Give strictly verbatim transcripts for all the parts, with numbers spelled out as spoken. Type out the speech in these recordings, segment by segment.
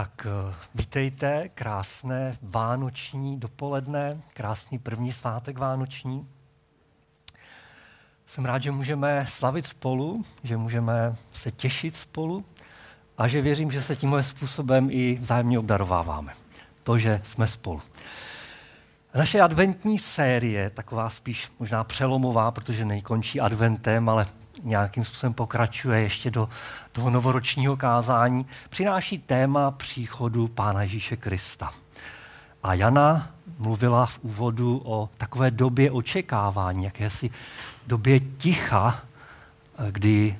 Tak vítejte, krásné vánoční dopoledne, krásný první svátek vánoční. Jsem rád, že můžeme slavit spolu, že můžeme se těšit spolu a že věřím, že se tímhle způsobem i vzájemně obdarováváme. To, že jsme spolu. Naše adventní série, taková spíš možná přelomová, protože nekončí adventem, ale nějakým způsobem pokračuje ještě do toho novoročního kázání, přináší téma příchodu Pána Ježíše Krista. A Jana mluvila v úvodu o takové době očekávání, jakési době ticha, kdy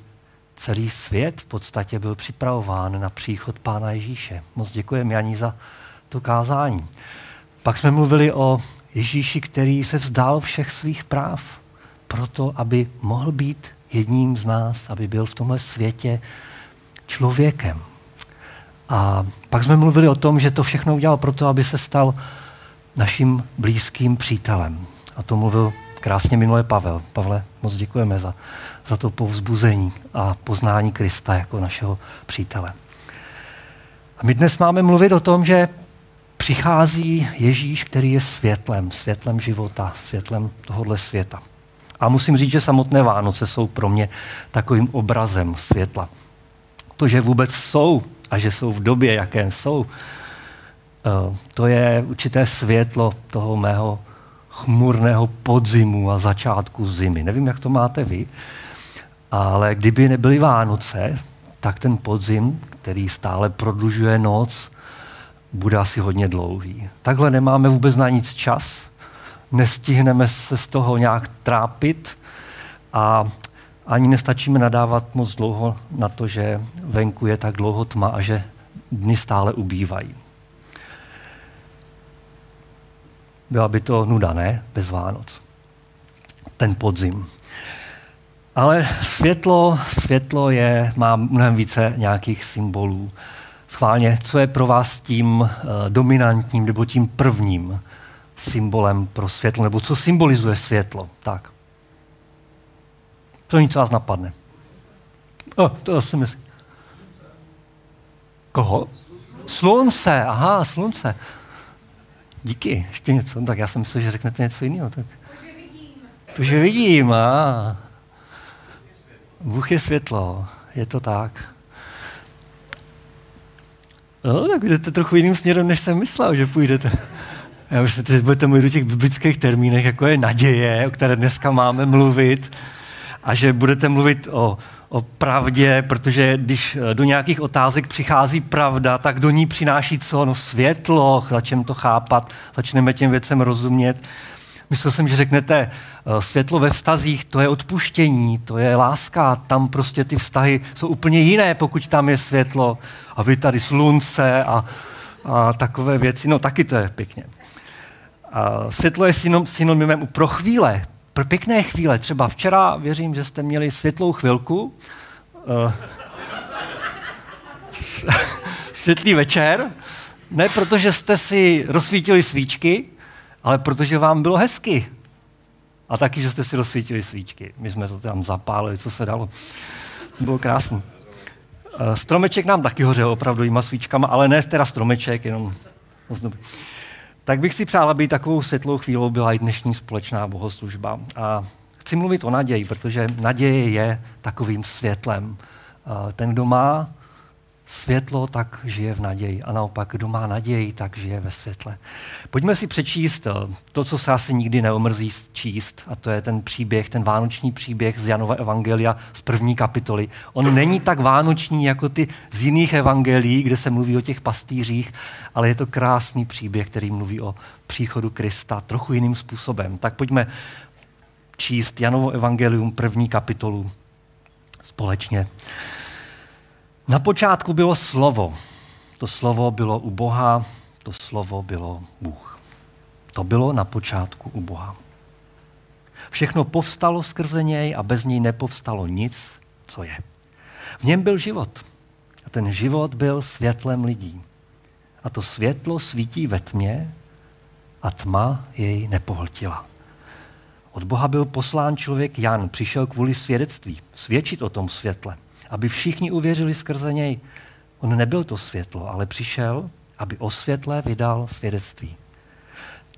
celý svět v podstatě byl připravován na příchod Pána Ježíše. Moc děkujeme, Janí, za to kázání. Pak jsme mluvili o Ježíši, který se vzdal všech svých práv proto, aby mohl být jedním z nás, aby byl v tomhle světě člověkem. A pak jsme mluvili o tom, že to všechno udělal proto, aby se stal naším blízkým přítelem. A to mluvil krásně minule Pavel. Pavle, moc děkujeme za, za to povzbuzení a poznání Krista jako našeho přítele. A my dnes máme mluvit o tom, že přichází Ježíš, který je světlem, světlem života, světlem tohohle světa. A musím říct, že samotné Vánoce jsou pro mě takovým obrazem světla. To, že vůbec jsou a že jsou v době, jaké jsou, to je určité světlo toho mého chmurného podzimu a začátku zimy. Nevím, jak to máte vy, ale kdyby nebyly Vánoce, tak ten podzim, který stále prodlužuje noc, bude asi hodně dlouhý. Takhle nemáme vůbec na nic čas, nestihneme se z toho nějak trápit a ani nestačíme nadávat moc dlouho na to, že venku je tak dlouho tma a že dny stále ubývají. Byla by to nuda, ne? Bez Vánoc. Ten podzim. Ale světlo, světlo je, má mnohem více nějakých symbolů. Schválně, co je pro vás tím dominantním nebo tím prvním symbolem pro světlo, nebo co symbolizuje světlo. Tak. To něco vás napadne. O, to si myslím. Koho? Slunce. Aha, slunce. Díky. Ještě něco. Tak já jsem myslel, že řeknete něco jiného. Tak. To, že vidím. To, že vidím. Ah. Bůh je světlo. Je to tak. No, tak jdete trochu jiným směrem, než jsem myslel, že půjdete. Já myslím, že budete mluvit o těch biblických termínech, jako je naděje, o které dneska máme mluvit, a že budete mluvit o, o pravdě, protože když do nějakých otázek přichází pravda, tak do ní přináší co? No světlo, začneme to chápat, začneme těm věcem rozumět. Myslel jsem, že řeknete, světlo ve vztazích, to je odpuštění, to je láska, tam prostě ty vztahy jsou úplně jiné, pokud tam je světlo a vy tady slunce a, a takové věci, no taky to je pěkně. A světlo je synonymem pro chvíle, pro pěkné chvíle. Třeba včera, věřím, že jste měli světlou chvilku, světlý večer, ne protože jste si rozsvítili svíčky, ale protože vám bylo hezky. A taky, že jste si rozsvítili svíčky. My jsme to tam zapálili, co se dalo. Bylo krásný. Stromeček nám taky hořel opravdu jima svíčkama, ale ne teda stromeček, jenom ozdoby. Tak bych si přál, aby takovou světlou chvílou byla i dnešní společná bohoslužba. A chci mluvit o naději, protože naděje je takovým světlem. Ten, kdo má světlo, tak žije v naději. A naopak, kdo má naději, tak žije ve světle. Pojďme si přečíst to, co se asi nikdy neomrzí číst. A to je ten příběh, ten vánoční příběh z Janova evangelia z první kapitoly. On není tak vánoční jako ty z jiných evangelií, kde se mluví o těch pastýřích, ale je to krásný příběh, který mluví o příchodu Krista trochu jiným způsobem. Tak pojďme číst Janovo evangelium první kapitolu společně. Na počátku bylo slovo. To slovo bylo u Boha, to slovo bylo Bůh. To bylo na počátku u Boha. Všechno povstalo skrze něj a bez něj nepovstalo nic, co je. V něm byl život. A ten život byl světlem lidí. A to světlo svítí ve tmě a tma jej nepohltila. Od Boha byl poslán člověk Jan, přišel kvůli svědectví, svědčit o tom světle, aby všichni uvěřili skrze něj. On nebyl to světlo, ale přišel, aby o světle vydal svědectví.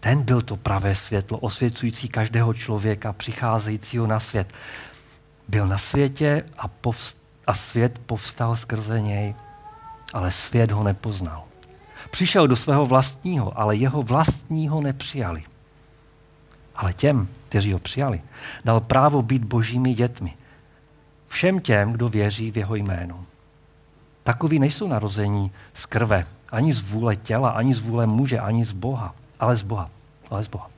Ten byl to pravé světlo, osvěcující každého člověka, přicházejícího na svět. Byl na světě a, povst- a svět povstal skrze něj, ale svět ho nepoznal. Přišel do svého vlastního, ale jeho vlastního nepřijali. Ale těm, kteří ho přijali, dal právo být božími dětmi. Všem těm, kdo věří v jeho jméno. Takoví nejsou narození z krve, ani z vůle těla, ani z vůle muže, ani z Boha, ale z Boha, ale z Boha.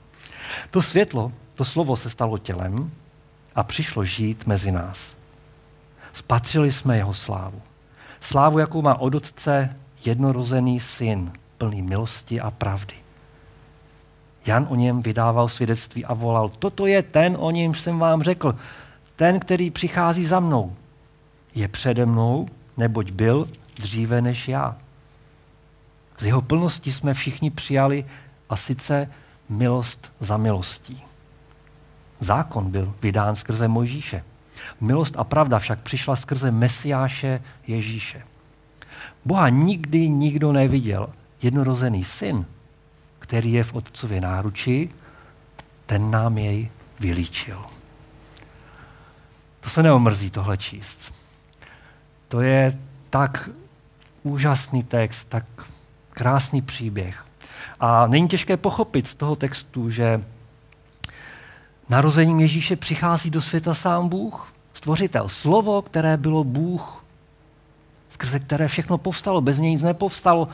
To světlo, to slovo se stalo tělem a přišlo žít mezi nás. Spatřili jsme jeho slávu. Slávu, jakou má od Otce jednorozený syn, plný milosti a pravdy. Jan o něm vydával svědectví a volal, toto je ten, o němž jsem vám řekl, ten, který přichází za mnou. Je přede mnou, neboť byl dříve než já. Z jeho plnosti jsme všichni přijali a sice milost za milostí. Zákon byl vydán skrze Mojžíše. Milost a pravda však přišla skrze Mesiáše Ježíše. Boha nikdy nikdo neviděl. Jednorozený syn, který je v Otcově náruči, ten nám jej vylíčil. To se neomrzí tohle číst. To je tak úžasný text, tak krásný příběh. A není těžké pochopit z toho textu, že narozením Ježíše přichází do světa sám Bůh, stvořitel, slovo, které bylo Bůh, skrze které všechno povstalo, bez něj nic nepovstalo,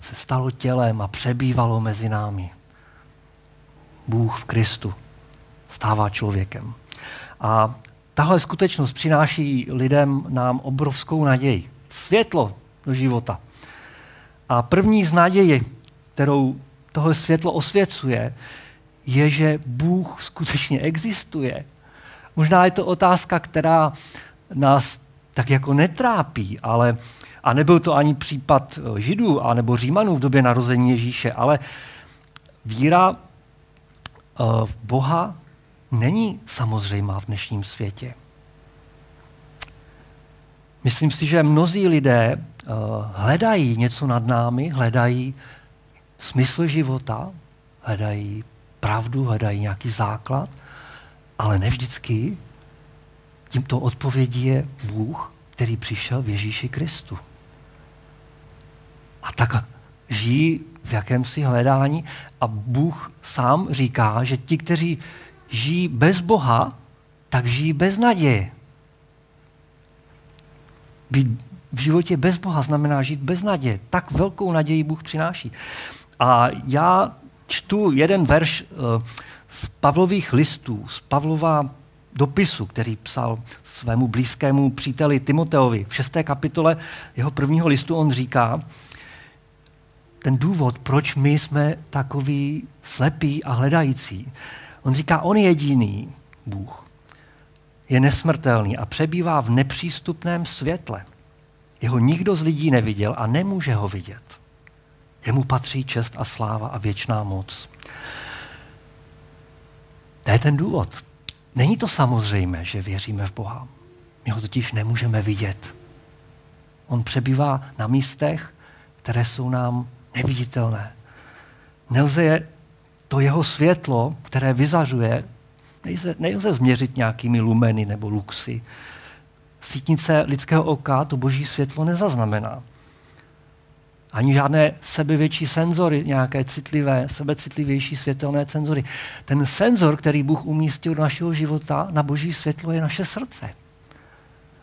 se stalo tělem a přebývalo mezi námi. Bůh v Kristu stává člověkem. A tahle skutečnost přináší lidem nám obrovskou naději, světlo do života. A první z naději, kterou tohle světlo osvěcuje, je, že Bůh skutečně existuje. Možná je to otázka, která nás tak jako netrápí, ale, a nebyl to ani případ Židů a nebo Římanů v době narození Ježíše, ale víra v Boha není samozřejmá v dnešním světě. Myslím si, že mnozí lidé uh, hledají něco nad námi, hledají smysl života, hledají pravdu, hledají nějaký základ, ale ne vždycky tímto odpovědí je Bůh, který přišel v Ježíši Kristu. A tak žijí v jakémsi hledání a Bůh sám říká, že ti, kteří žijí bez Boha, tak žijí bez naděje. Být v životě bez Boha znamená žít bez naděje. Tak velkou naději Bůh přináší. A já čtu jeden verš z Pavlových listů, z Pavlova dopisu, který psal svému blízkému příteli Timoteovi. V šesté kapitole jeho prvního listu on říká, ten důvod, proč my jsme takoví slepí a hledající. On říká, on jediný Bůh je nesmrtelný a přebývá v nepřístupném světle. Jeho nikdo z lidí neviděl a nemůže ho vidět. Jemu patří čest a sláva a věčná moc. To je ten důvod. Není to samozřejmé, že věříme v Boha. My ho totiž nemůžeme vidět. On přebývá na místech, které jsou nám neviditelné. Nelze je To jeho světlo, které vyzařuje, nejde, nejde změřit nějakými lumeny nebo luxy. Sítnice lidského oka to boží světlo nezaznamená. Ani žádné sebevětší senzory, nějaké citlivé, sebecitlivější světelné senzory. Ten senzor, který Bůh umístil do našeho života, na boží světlo je naše srdce.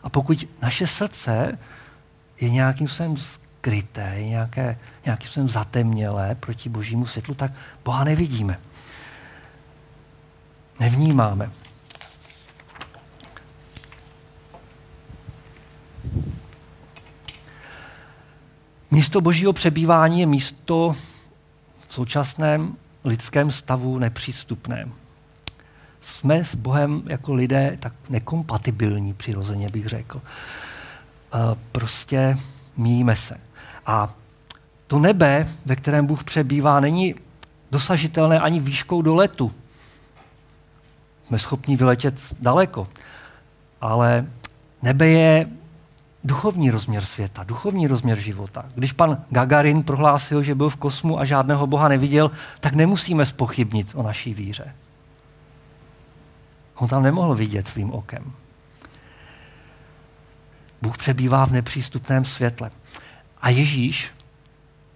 A pokud naše srdce je nějakým svým kryté, nějaké, nějakým způsobem zatemnělé proti božímu světlu, tak Boha nevidíme. Nevnímáme. Místo božího přebývání je místo v současném lidském stavu nepřístupném. Jsme s Bohem jako lidé tak nekompatibilní přirozeně, bych řekl. Prostě míjíme se. A to nebe, ve kterém Bůh přebývá, není dosažitelné ani výškou do letu. Jsme schopni vyletět daleko, ale nebe je duchovní rozměr světa, duchovní rozměr života. Když pan Gagarin prohlásil, že byl v kosmu a žádného Boha neviděl, tak nemusíme zpochybnit o naší víře. On tam nemohl vidět svým okem. Bůh přebývá v nepřístupném světle. A Ježíš,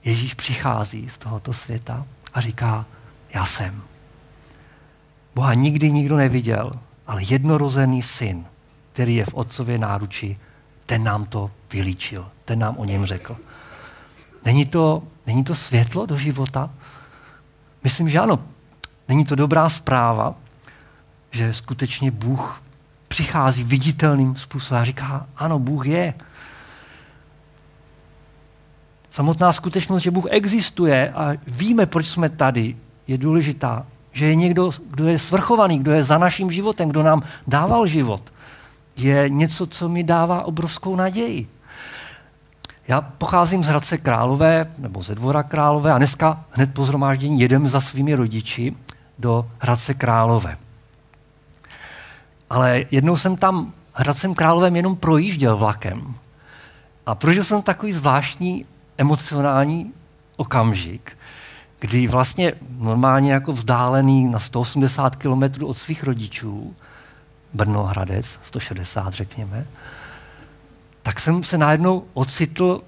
Ježíš přichází z tohoto světa a říká, já jsem. Boha nikdy nikdo neviděl, ale jednorozený syn, který je v otcově náruči, ten nám to vylíčil, ten nám o něm řekl. Není to, není to světlo do života? Myslím, že ano. Není to dobrá zpráva, že skutečně Bůh přichází viditelným způsobem a říká, ano, Bůh je. Samotná skutečnost, že Bůh existuje a víme, proč jsme tady, je důležitá. Že je někdo, kdo je svrchovaný, kdo je za naším životem, kdo nám dával život, je něco, co mi dává obrovskou naději. Já pocházím z Hradce Králové, nebo ze Dvora Králové a dneska hned po shromáždění jedem za svými rodiči do Hradce Králové. Ale jednou jsem tam Hradcem Královém jenom projížděl vlakem a prožil jsem takový zvláštní emocionální okamžik, kdy vlastně normálně jako vzdálený na sto osmdesát kilometrů od svých rodičů, Brno, Hradec, sto šedesát řekněme, tak jsem se najednou ocitl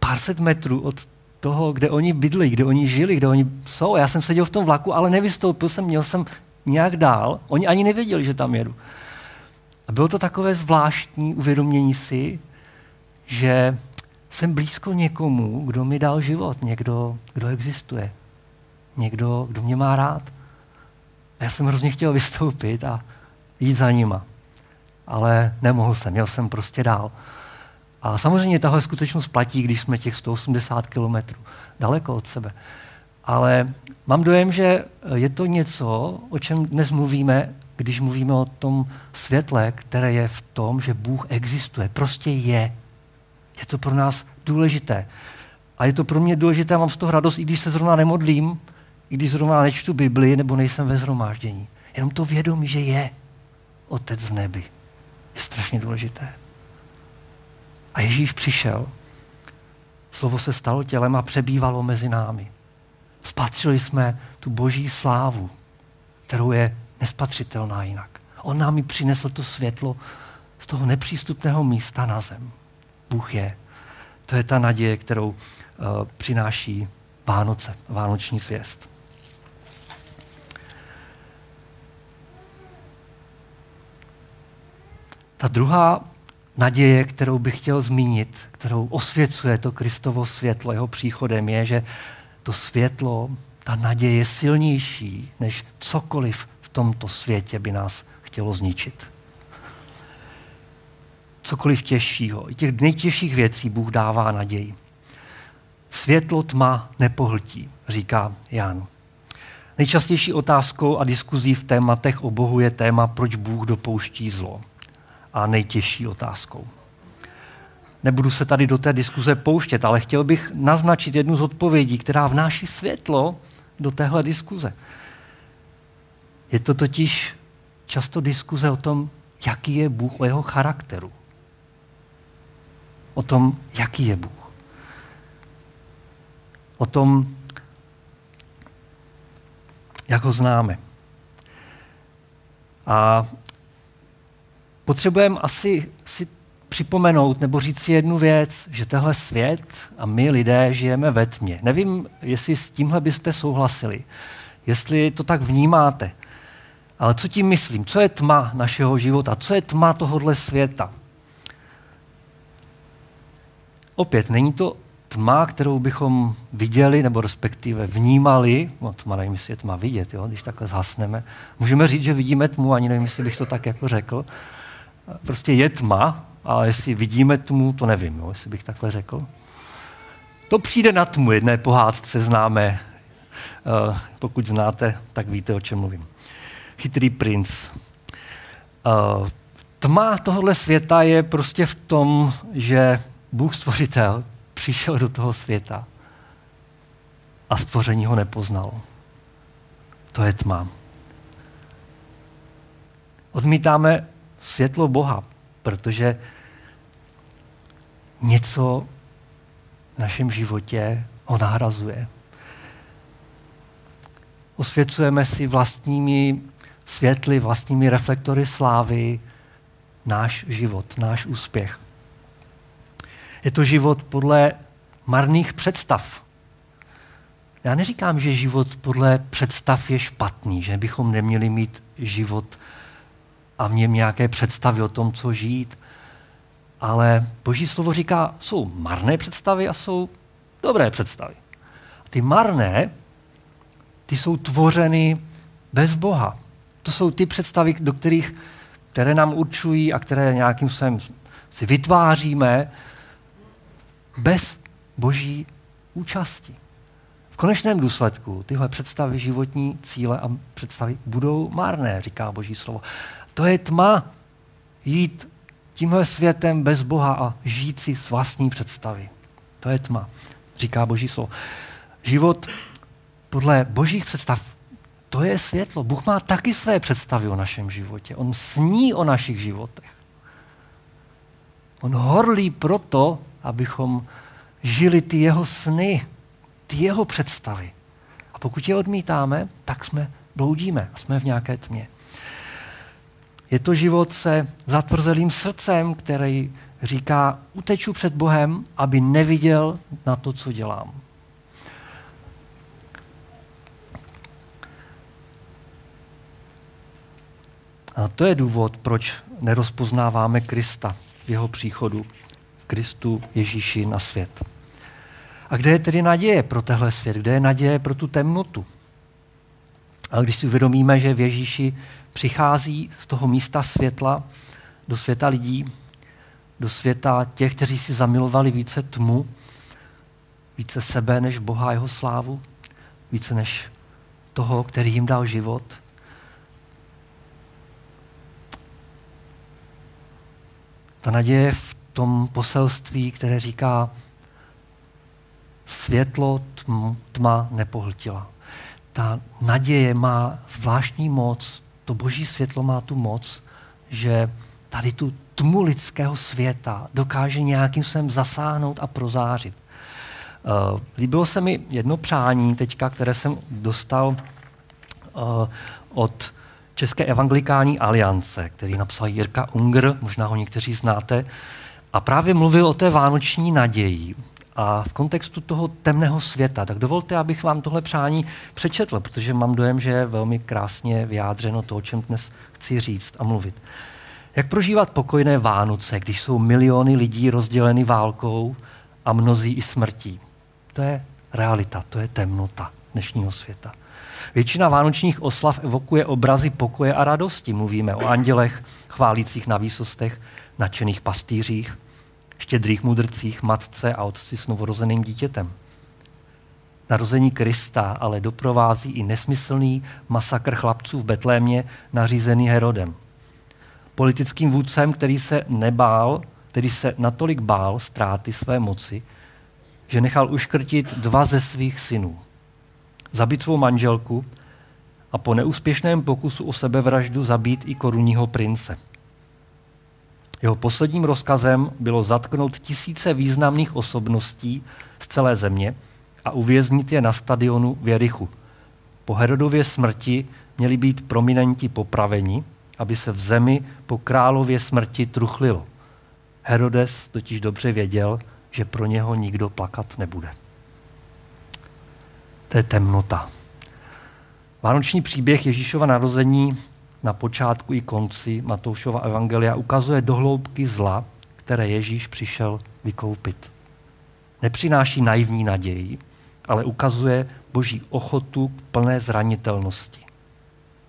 pár set metrů od toho, kde oni bydli, kde oni žili, kde oni jsou. Já jsem seděl v tom vlaku, ale nevystoupil jsem, měl jsem nějak dál. Oni ani nevěděli, že tam jedu. A bylo to takové zvláštní uvědomění si, že jsem blízko někomu, kdo mi dal život, někdo, kdo existuje, někdo, kdo mě má rád. A já jsem hrozně chtěl vystoupit a jít za nima, ale nemohl jsem, jel jsem prostě dál. A samozřejmě tahle skutečnost platí, když jsme těch sto osmdesát kilometrů daleko od sebe. Ale mám dojem, že je to něco, o čem dnes mluvíme, když mluvíme o tom světle, které je v tom, že Bůh existuje, prostě je. Je to pro nás důležité. A je to pro mě důležité, mám z toho radost, i když se zrovna nemodlím, i když zrovna nečtu Bibli, nebo nejsem ve shromáždění. Jenom to vědomí, že je Otec v nebi. Je strašně důležité. A Ježíš přišel. Slovo se stalo tělem a přebývalo mezi námi. Spatřili jsme tu boží slávu, kterou je nespatřitelná jinak. On nám ji přinesl to světlo z toho nepřístupného místa na zem. Bůh je. To je ta naděje, kterou uh, přináší Vánoce, vánoční zvěst. Ta druhá naděje, kterou bych chtěl zmínit, kterou osvěcuje to Kristovo světlo, jeho příchodem, je, že to světlo, ta naděje je silnější, než cokoliv v tomto světě by nás chtělo zničit. Cokoliv těžšího. I těch nejtěžších věcí Bůh dává naději. Světlo tma nepohltí, říká Jan. Nejčastější otázkou a diskuzí v tématech o Bohu je téma, proč Bůh dopouští zlo. A nejtěžší otázkou. Nebudu se tady do té diskuze pouštět, ale chtěl bych naznačit jednu z odpovědí, která vnáší světlo do téhle diskuze. Je to totiž často diskuze o tom, jaký je Bůh, o jeho charakteru. O tom, jaký je Bůh. O tom, jak ho známe. A potřebujeme asi si připomenout nebo říct si jednu věc, že tenhle svět a my lidé žijeme ve tmě. Nevím, jestli s tímhle byste souhlasili, jestli to tak vnímáte. Ale co tím myslím? Co je tma našeho života? Co je tma tohohle světa? Opět, není to tma, kterou bychom viděli nebo respektive vnímali. No, tma, nevím, jestli je tma vidět, jo? Když takhle zhasneme. Můžeme říct, že vidíme tmu, ani nevím, jestli bych to tak jako řekl. Prostě je tma, ale jestli vidíme tmu, to nevím, jo? Jestli bych takhle řekl. To přijde na tmu jedné pohádce známé. Uh, pokud znáte, tak víte, o čem mluvím. Chytrý princ. Uh, tma tohohle světa je prostě v tom, že Bůh stvořitel přišel do toho světa a stvoření ho nepoznalo. To je tma. Odmítáme světlo Boha, protože něco v našem životě ho nahrazuje. Osvětlujeme si vlastními světly, vlastními reflektory slávy náš život, náš úspěch. Je to život podle marných představ. Já neříkám, že život podle představ je špatný, že bychom neměli mít život a v něm nějaké představy o tom, co žít. Ale Boží slovo říká, jsou marné představy a jsou dobré představy. A ty marné, ty jsou tvořeny bez Boha. To jsou ty představy, do kterých, které nám určují a které nějakým způsobem si vytváříme bez Boží účasti. V konečném důsledku tyhle představy, životní cíle a představy budou marné, říká Boží slovo. To je tma jít tímhle světem bez Boha a žít si s vlastní představy. To je tma, říká Boží slovo. Život podle Božích představ, to je světlo. Bůh má taky své představy o našem životě. On sní o našich životech. On horlí proto, abychom žili ty jeho sny, ty jeho představy. A pokud je odmítáme, tak jsme bloudíme a jsme v nějaké tmě. Je to život se zatvrzelým srdcem, který říká, uteču před Bohem, aby neviděl na to, co dělám. A to je důvod, proč nerozpoznáváme Krista v jeho příchodu, v Kristu Ježíši na svět. A kde je tedy naděje pro tehle svět? Kde je naděje pro tu temnotu? A když si uvědomíme, že v Ježíši přichází z toho místa světla do světa lidí, do světa těch, kteří si zamilovali více tmu, více sebe než Boha a jeho slávu, více než toho, který jim dal život. Ta naděje je v tom poselství, které říká, světlo tm, tma nepohltila. Ta naděje má zvláštní moc, to Boží světlo má tu moc, že tady tu tmu lidského světa dokáže nějakým způsobem zasáhnout a prozářit. Uh, líbilo se mi jedno přání teďka, které jsem dostal uh, od České evangelikální aliance, který napsal Jirka Unger, možná ho někteří znáte, a právě mluvil o té vánoční naději. A v kontextu toho temného světa, tak dovolte, abych vám tohle přání přečetl, protože mám dojem, že je velmi krásně vyjádřeno to, o čem dnes chci říct a mluvit. Jak prožívat pokojné Vánoce, když jsou miliony lidí rozděleny válkou a mnozí i smrtí? To je realita, to je temnota dnešního světa. Většina vánočních oslav evokuje obrazy pokoje a radosti. Mluvíme o andělech, chválících na výsostech, nadšených pastýřích, štědrých mudrcích, matce a otci s novorozeným dítětem. Narození Krista ale doprovází i nesmyslný masakr chlapců v Betlémě, nařízený Herodem. Politickým vůdcem, který se nebál, který se natolik bál ztráty své moci, že nechal uškrtit dva ze svých synů. Zabít svou manželku a po neúspěšném pokusu o sebevraždu zabít i korunního prince. Jeho posledním rozkazem bylo zatknout tisíce významných osobností z celé země a uvěznit je na stadionu v Jerichu. Po Herodově smrti měli být prominenti popraveni, aby se v zemi po králově smrti truchlilo. Herodes totiž dobře věděl, že pro něho nikdo plakat nebude. To je temnota. Vánoční příběh Ježíšova narození na počátku i konci Matoušova evangelia ukazuje dohloubky zla, které Ježíš přišel vykoupit. Nepřináší naivní naději, ale ukazuje Boží ochotu k plné zranitelnosti,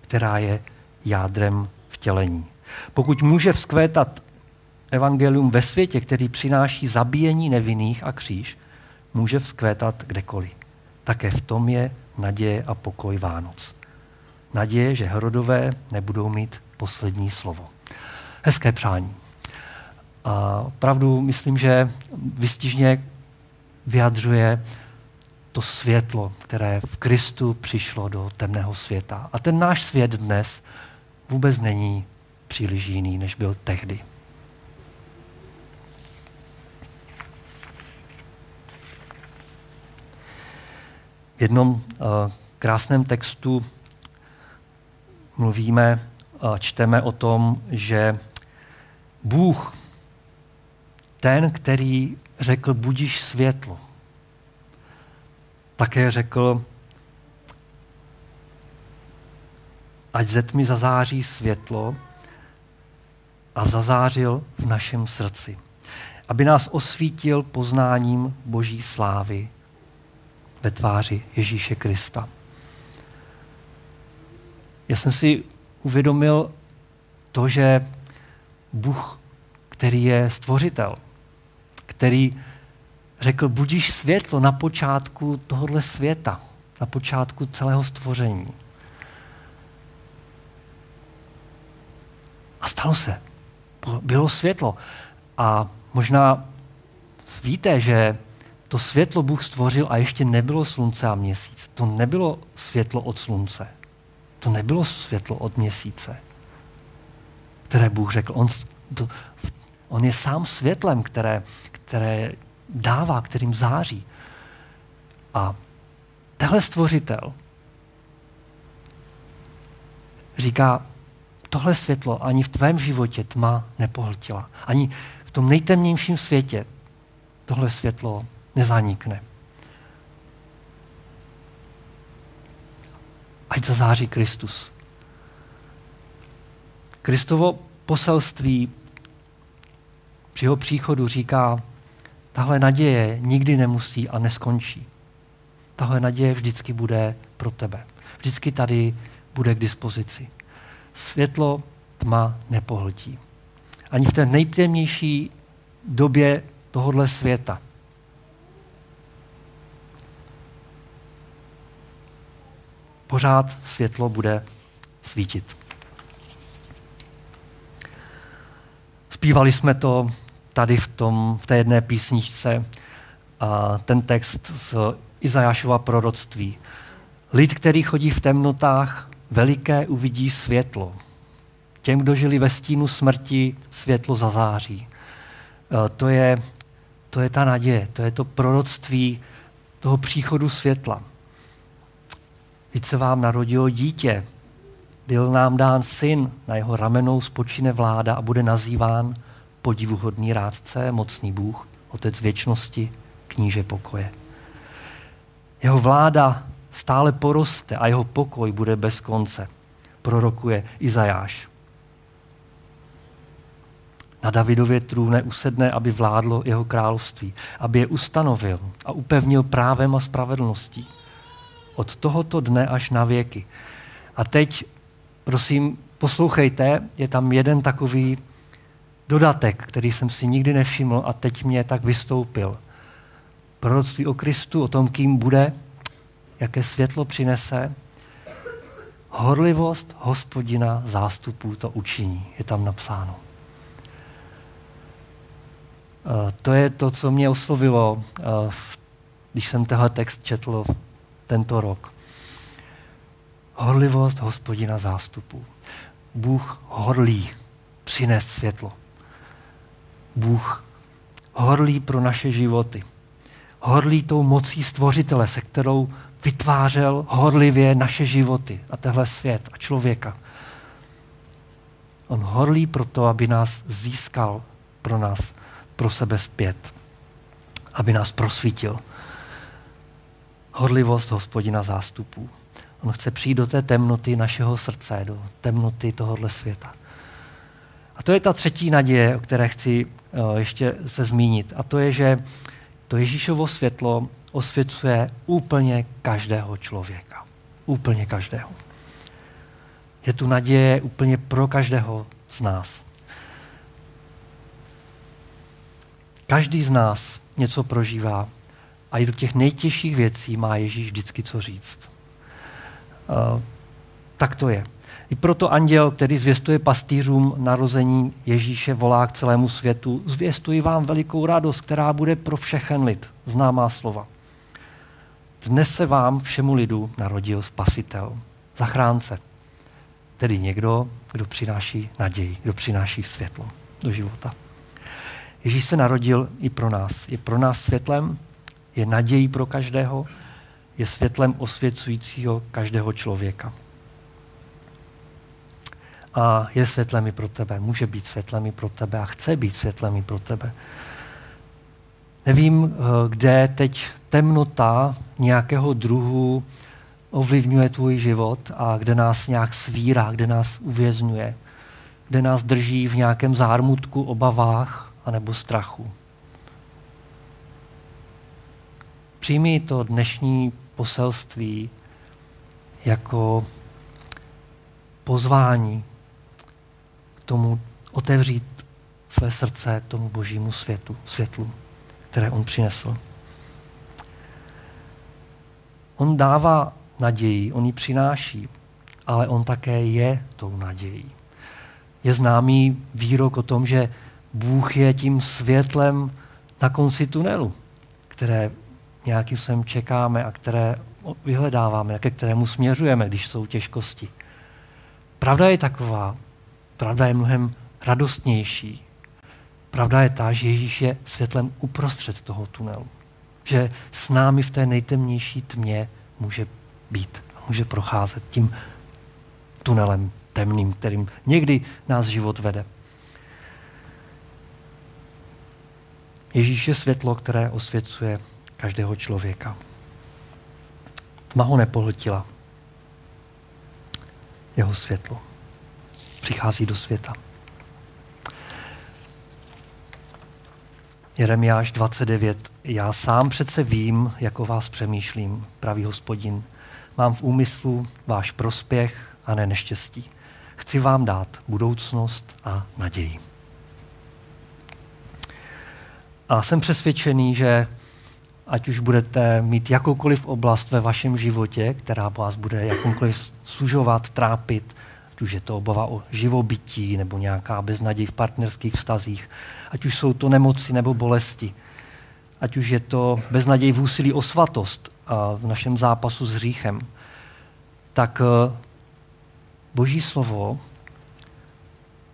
která je jádrem vtělení. Pokud může vzkvétat evangelium ve světě, který přináší zabíjení nevinných a kříž, může vzkvétat kdekoliv. Také v tom je naděje a pokoj Vánoc. Naděje, že Herodové nebudou mít poslední slovo. Hezké přání. A opravdu myslím, že výstižně vyjadřuje to světlo, které v Kristu přišlo do temného světa. A ten náš svět dnes vůbec není příliš jiný, než byl tehdy. V jednom uh, krásném textu mluvíme, uh, čteme o tom, že Bůh, ten, který řekl budiš světlo, také řekl, ať ze tmy zazáří světlo, a zazářil v našem srdci, aby nás osvítil poznáním Boží slávy ve tváři Ježíše Krista. Já jsem si uvědomil to, že Bůh, který je stvořitel, který řekl, budiš světlo na počátku tohohle světa, na počátku celého stvoření. A stalo se. Bylo světlo. A možná víte, že to světlo Bůh stvořil a ještě nebylo slunce a měsíc. To nebylo světlo od slunce. To nebylo světlo od měsíce, které Bůh řekl. On, to, on je sám světlem, které, které dává, kterým září. A tenhle stvořitel říká, tohle světlo ani v tvém životě tma nepohltila. Ani v tom nejtemnějším světě tohle světlo nezanikne. Ať zazáří Kristus. Kristovo poselství při jeho příchodu říká, tahle naděje nikdy nemusí a neskončí. Tahle naděje vždycky bude pro tebe. Vždycky tady bude k dispozici. Světlo tma nepohltí. Ani v té nejtemnější době tohohle světa. Pořád světlo bude svítit. Zpívali jsme to tady v, tom, v té jedné písničce, a ten text z Izajášova proroctví. Lid, který chodí v temnotách, veliké uvidí světlo. Těm, kdo žili ve stínu smrti, světlo zazáří. To je, to je ta naděje, to je to proroctví toho příchodu světla. Vždyť se vám narodilo dítě, byl nám dán syn, na jeho ramenou spočine vláda a bude nazýván podivuhodný rádce, mocný Bůh, Otec věčnosti, kníže pokoje. Jeho vláda stále poroste a jeho pokoj bude bez konce, prorokuje Izajáš. Na Davidově trůne usedne, aby vládlo jeho království, aby je ustanovil a upevnil právem a spravedlností. Od tohoto dne až na věky. A teď, prosím, poslouchejte, je tam jeden takový dodatek, který jsem si nikdy nevšiml a teď mě tak vystoupil. Proroctví o Kristu, o tom, kým bude, jaké světlo přinese, horlivost Hospodina zástupů to učiní, je tam napsáno. To je to, co mě oslovilo, když jsem tenhle text četl tento rok. Horlivost Hospodina zástupů. Bůh horlí přinést světlo. Bůh horlí pro naše životy. Horlí tou mocí stvořitele, se kterou vytvářel horlivě naše životy a tenhle svět a člověka. On horlí proto, aby nás získal pro nás, pro sebe zpět. Aby nás prosvítil. Horlivost Hospodina zástupů. On chce přijít do té temnoty našeho srdce, do temnoty tohohle světa. A to je ta třetí naděje, o které chci ještě se zmínit. A to je, že to Ježíšovo světlo osvětluje úplně každého člověka. Úplně každého. Je tu naděje úplně pro každého z nás. Každý z nás něco prožívá a i do těch nejtěžších věcí má Ježíš vždycky co říct. Uh, tak to je. I proto anděl, který zvěstuje pastýřům narození Ježíše, volá k celému světu, zvěstuji vám velikou radost, která bude pro všechen lid, známá slova. Dnes se vám všemu lidu narodil spasitel, zachránce, tedy někdo, kdo přináší naději, kdo přináší světlo do života. Ježíš se narodil i pro nás. Je pro nás světlem, je nadějí pro každého je světlem osvěcujícího každého člověka. A je světlem i pro tebe, může být světlem i pro tebe a chce být světlem i pro tebe. Nevím, kde teď temnota nějakého druhu ovlivňuje tvůj život a kde nás nějak svírá, kde nás uvězňuje, kde nás drží v nějakém zármutku, obavách anebo strachu. Přijmi to dnešní poselství jako pozvání k tomu otevřít své srdce tomu božímu světu, světlu, které on přinesl. On dává naději, on ji přináší, ale on také je tou nadějí. Je známý výrok o tom, že Bůh je tím světlem na konci tunelu, které nějakým způsobem čekáme a které vyhledáváme, ke kterému směřujeme, když jsou těžkosti. Pravda je taková, pravda je mnohem radostnější. Pravda je ta, že Ježíš je světlem uprostřed toho tunelu. Že s námi v té nejtemnější tmě může být, může procházet tím tunelem temným, kterým někdy nás život vede. Ježíš je světlo, které osvěcuje každého člověka. Tma ho nepohltila. Jeho světlo přichází do světa. Jeremiáš dvacet devět. Já sám přece vím, jak o vás přemýšlím, pravý Hospodin. Mám v úmyslu váš prospěch a ne neštěstí. Chci vám dát budoucnost a naději. A jsem přesvědčený, že ať už budete mít jakoukoliv oblast ve vašem životě, která vás bude jakoukoliv sužovat, trápit, ať už je to obava o živobytí nebo nějaká beznaděj v partnerských vztazích, ať už jsou to nemoci nebo bolesti, ať už je to beznaděj v úsilí o svatost a v našem zápasu s hříchem, tak Boží slovo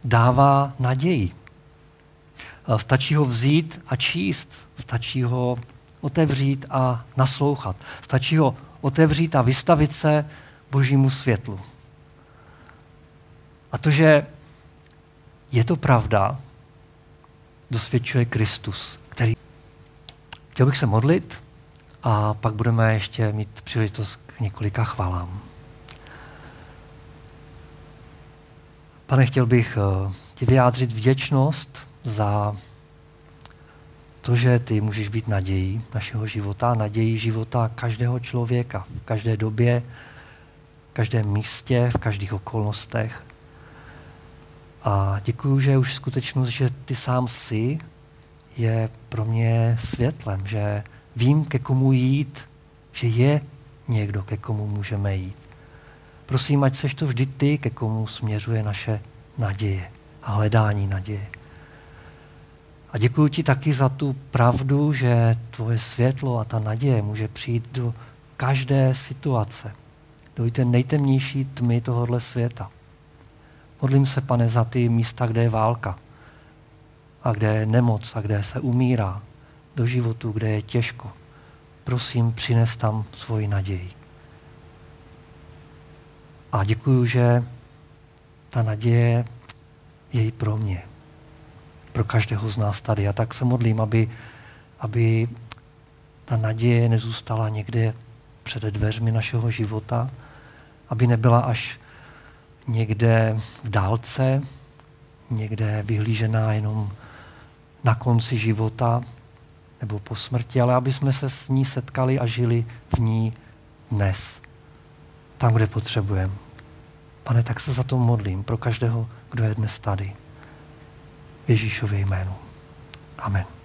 dává naději. Stačí ho vzít a číst, stačí ho otevřít a naslouchat. Stačí ho otevřít a vystavit se Božímu světlu. A to, že je to pravda, dosvědčuje Kristus, který... Chtěl bych se modlit a pak budeme ještě mít příležitost k několika chvalám. Pane, chtěl bych ti vyjádřit vděčnost za to, že ty můžeš být nadějí našeho života, nadějí života každého člověka, v každé době, v každém místě, v každých okolnostech. A děkuju, že už skutečnost, že ty sám jsi, je pro mě světlem, že vím, ke komu jít, že je někdo, ke komu můžeme jít. Prosím, ať seš to vždy ty, ke komu směřuje naše naděje a hledání naděje. A děkuju ti taky za tu pravdu, že tvoje světlo a ta naděje může přijít do každé situace, do té nejtemnější tmy tohohle světa. Modlím se, Pane, za ty místa, kde je válka a kde je nemoc a kde se umírá, do životu, kde je těžko. Prosím, přines tam svoji naději. A děkuju, že ta naděje je i pro mě, pro každého z nás tady. A tak se modlím, aby, aby ta naděje nezůstala někde před dveřmi našeho života, aby nebyla až někde v dálce, někde vyhlížená jenom na konci života nebo po smrti, ale aby jsme se s ní setkali a žili v ní dnes, tam, kde potřebujeme. Pane, tak se za to modlím pro každého, kdo je dnes tady. Ježíšově jménu. Amen.